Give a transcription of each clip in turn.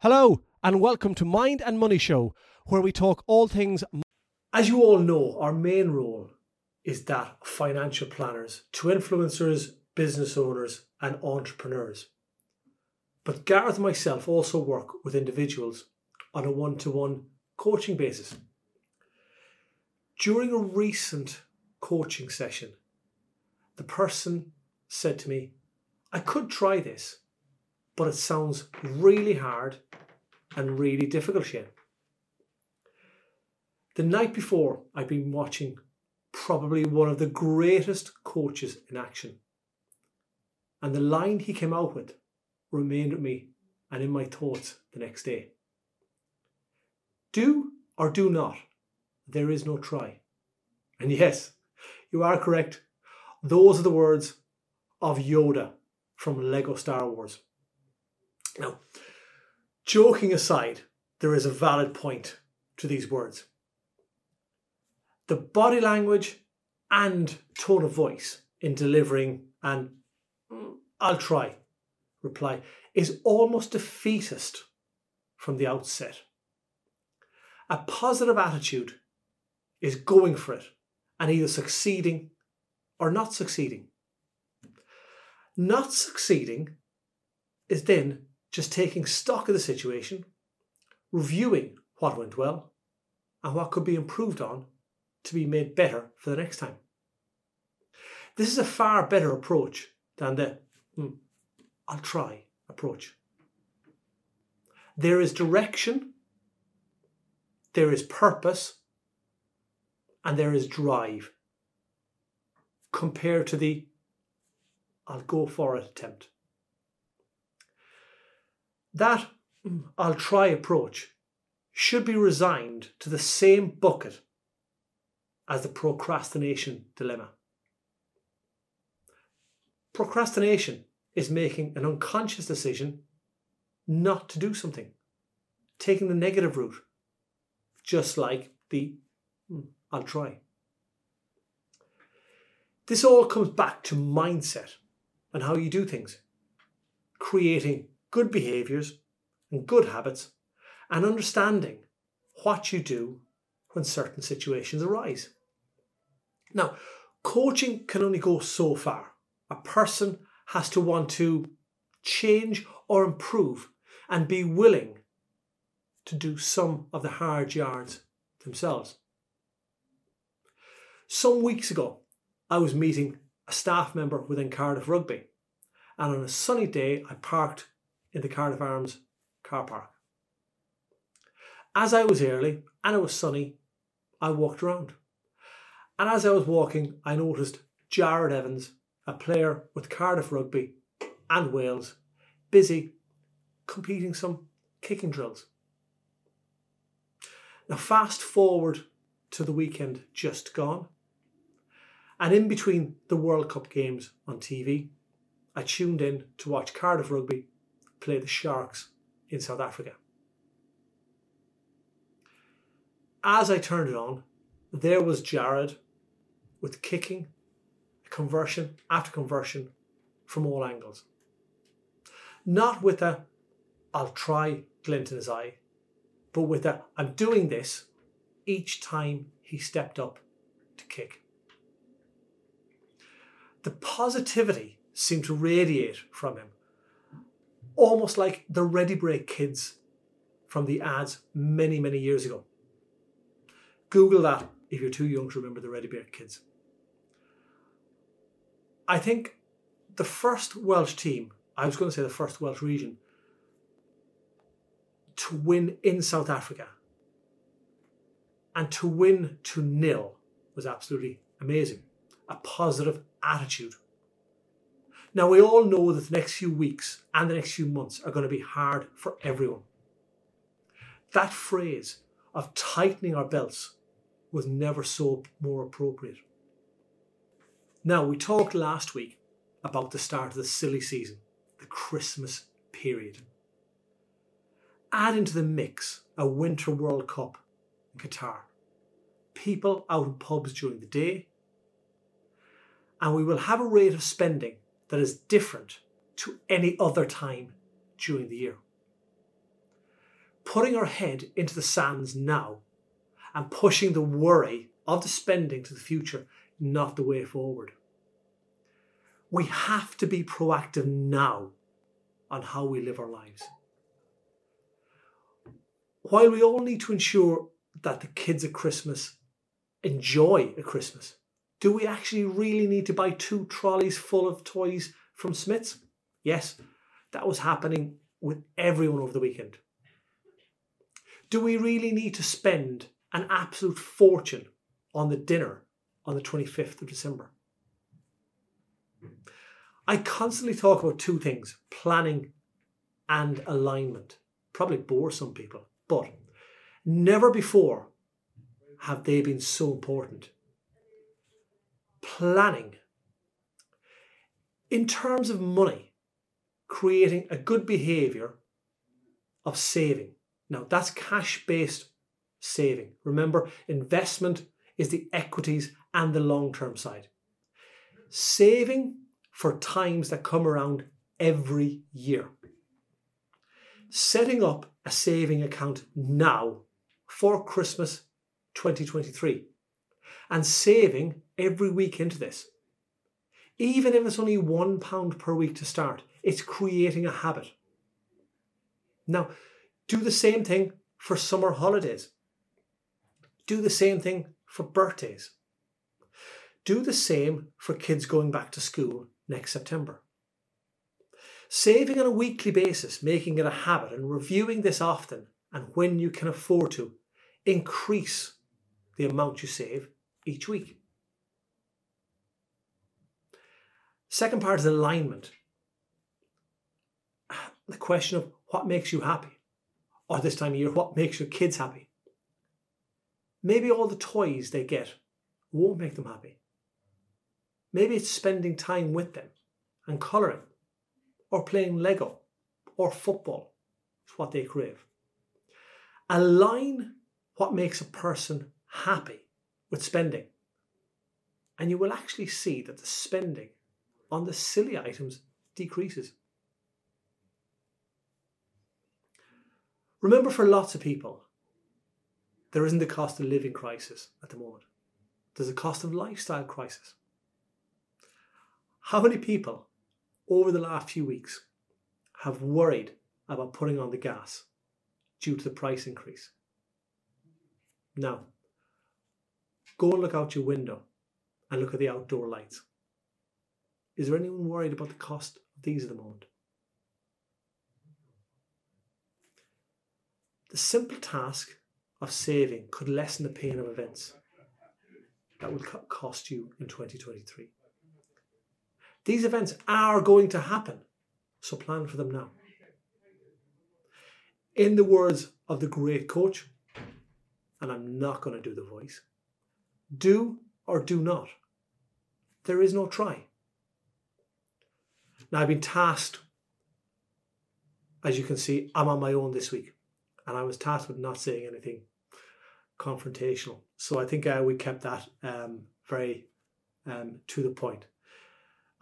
Hello and welcome to Mind and Money Show, where we talk all things. As you all know, our main role is that of financial planners to influencers, business owners and entrepreneurs. But Gareth and myself also work with individuals on a one-to-one coaching basis. During a recent coaching session, the person said to me, I could try this, but it sounds really hard and really difficult, Shane. The night before, I'd been watching probably one of the greatest coaches in action. And the line he came out with remained with me and in my thoughts the next day. Do or do not, there is no try. And yes, you are correct. Those are the words of Yoda from Lego Star Wars. Now, joking aside, there is a valid point to these words. The body language and tone of voice in delivering an I'll try reply is almost defeatist from the outset. A positive attitude is going for it and either succeeding or not succeeding. Not succeeding is then just taking stock of the situation, reviewing what went well and what could be improved on to be made better for the next time. This is a far better approach than the I'll try approach. There is direction, there is purpose, and there is drive compared to the I'll go for it attempt. That I'll try approach should be resigned to the same bucket as the procrastination dilemma. Procrastination is making an unconscious decision not to do something, taking the negative route, just like the I'll try. This all comes back to mindset and how you do things, creating good behaviours and good habits and understanding what you do when certain situations arise. Now, coaching can only go so far. A person has to want to change or improve and be willing to do some of the hard yards themselves. Some weeks ago, I was meeting a staff member within Cardiff Rugby, and on a sunny day, I parked in the Cardiff Arms car park. As I was early and it was sunny, I walked around. And as I was walking, I noticed Jared Evans, a player with Cardiff Rugby and Wales, busy completing some kicking drills. Now fast forward to the weekend just gone, and in between the World Cup games on TV, I tuned in to watch Cardiff Rugby play the Sharks in South Africa. As I turned it on, there was Jared with kicking, conversion after conversion from all angles. Not with a I'll try glint in his eye, but with a I'm doing this each time he stepped up to kick. The positivity seemed to radiate from him, almost like the Ready Brek kids from the ads many, many years ago. Google that if you're too young to remember the Ready Brek kids. I think the first Welsh team, I was going to say the first Welsh region, to win in South Africa and to win 2-0 was absolutely amazing. A positive attitude. Now we all know that the next few weeks and the next few months are going to be hard for everyone. That phrase of tightening our belts was never so more appropriate. Now, we talked last week about the start of the silly season, the Christmas period. Add into the mix a Winter World Cup in Qatar. People out in pubs during the day. And we will have a rate of spending that is different to any other time during the year. putting her head into the sands now and pushing the worry of the spending to the future, not the way forward. We have to be proactive now on how we live our lives. While we all need to ensure that the kids at Christmas enjoy a Christmas, do we actually really need to buy 2 trolleys full of toys from Smyths? Yes, that was happening with everyone over the weekend. Do we really need to spend an absolute fortune on the dinner on the 25th of December? I constantly talk about 2 things, planning and alignment. Probably bore some people, but never before have they been so important. Planning. In terms of money, creating a good behaviour of saving. Now, that's cash-based saving. Remember, investment is the equities and the long-term side. Saving for times that come around every year. Setting up a saving account now for Christmas 2023 and saving every week into this. Even if it's only £1 per week to start, it's creating a habit. Now, do the same thing for summer holidays. Do the same thing for birthdays. Do the same for kids going back to school next September. Saving on a weekly basis, making it a habit and reviewing this often and when you can afford to, increase the amount you save each week. Second part is alignment. The question of what makes you happy, or this time of year, what makes your kids happy. Maybe all the toys they get won't make them happy. Maybe it's spending time with them and colouring, or playing Lego, or football. It's what they crave. Align what makes a person happy with spending. And you will actually see that the spending on the silly items decreases. Remember, for lots of people, there isn't a cost of living crisis at the moment. There's a cost of lifestyle crisis. How many people over the last few weeks have worried about putting on the gas due to the price increase? Now, go and look out your window and look at the outdoor lights. Is there anyone worried about the cost of these at the moment? The simple task of saving could lessen the pain of events that will cost you in 2023. These events are going to happen, so plan for them now. In the words of the great coach, and I'm not going to do the voice, do or do not. There is no try. Now, I've been tasked, as you can see, I'm on my own this week. And I was tasked with not saying anything confrontational. So I think we kept that very to the point.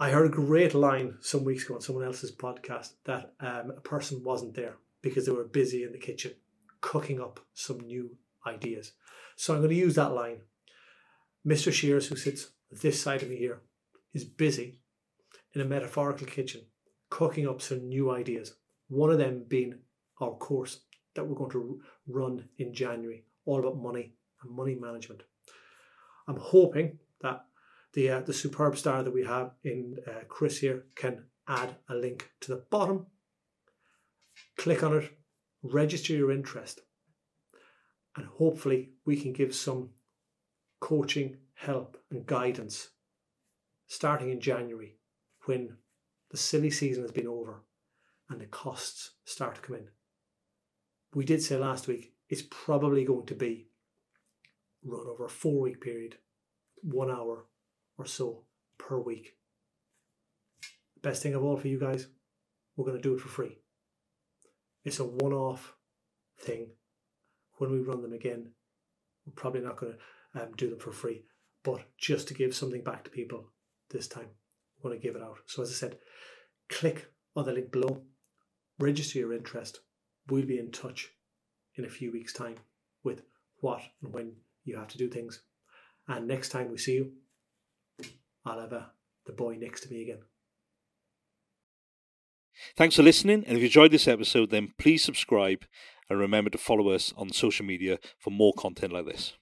I heard a great line some weeks ago on someone else's podcast that a person wasn't there because they were busy in the kitchen cooking up some new ideas. So I'm going to use that line. Mr. Shears, who sits this side of me here, is busy in a metaphorical kitchen cooking up some new ideas. One of them being our course that we're going to run in January, all about money and money management. I'm hoping that the superb star that we have in Chris here can add a link to the bottom. Click on it, register your interest, and hopefully we can give some coaching, help and guidance starting in January when the silly season has been over and the costs start to come in. We did say last week, it's probably going to be run over a 4-week period, 1 hour or so per week. Best thing of all for you guys, we're going to do it for free. It's a one-off thing. When we run them again, we're probably not going to do them for free, but just to give something back to people this time, we're going to give it out. So as I said, click on the link below, register your interest. We'll be in touch in a few weeks' time with what and when you have to do things. And next time we see you, I'll have the boy next to me again. Thanks for listening, and if you enjoyed this episode, then please subscribe and remember to follow us on social media for more content like this.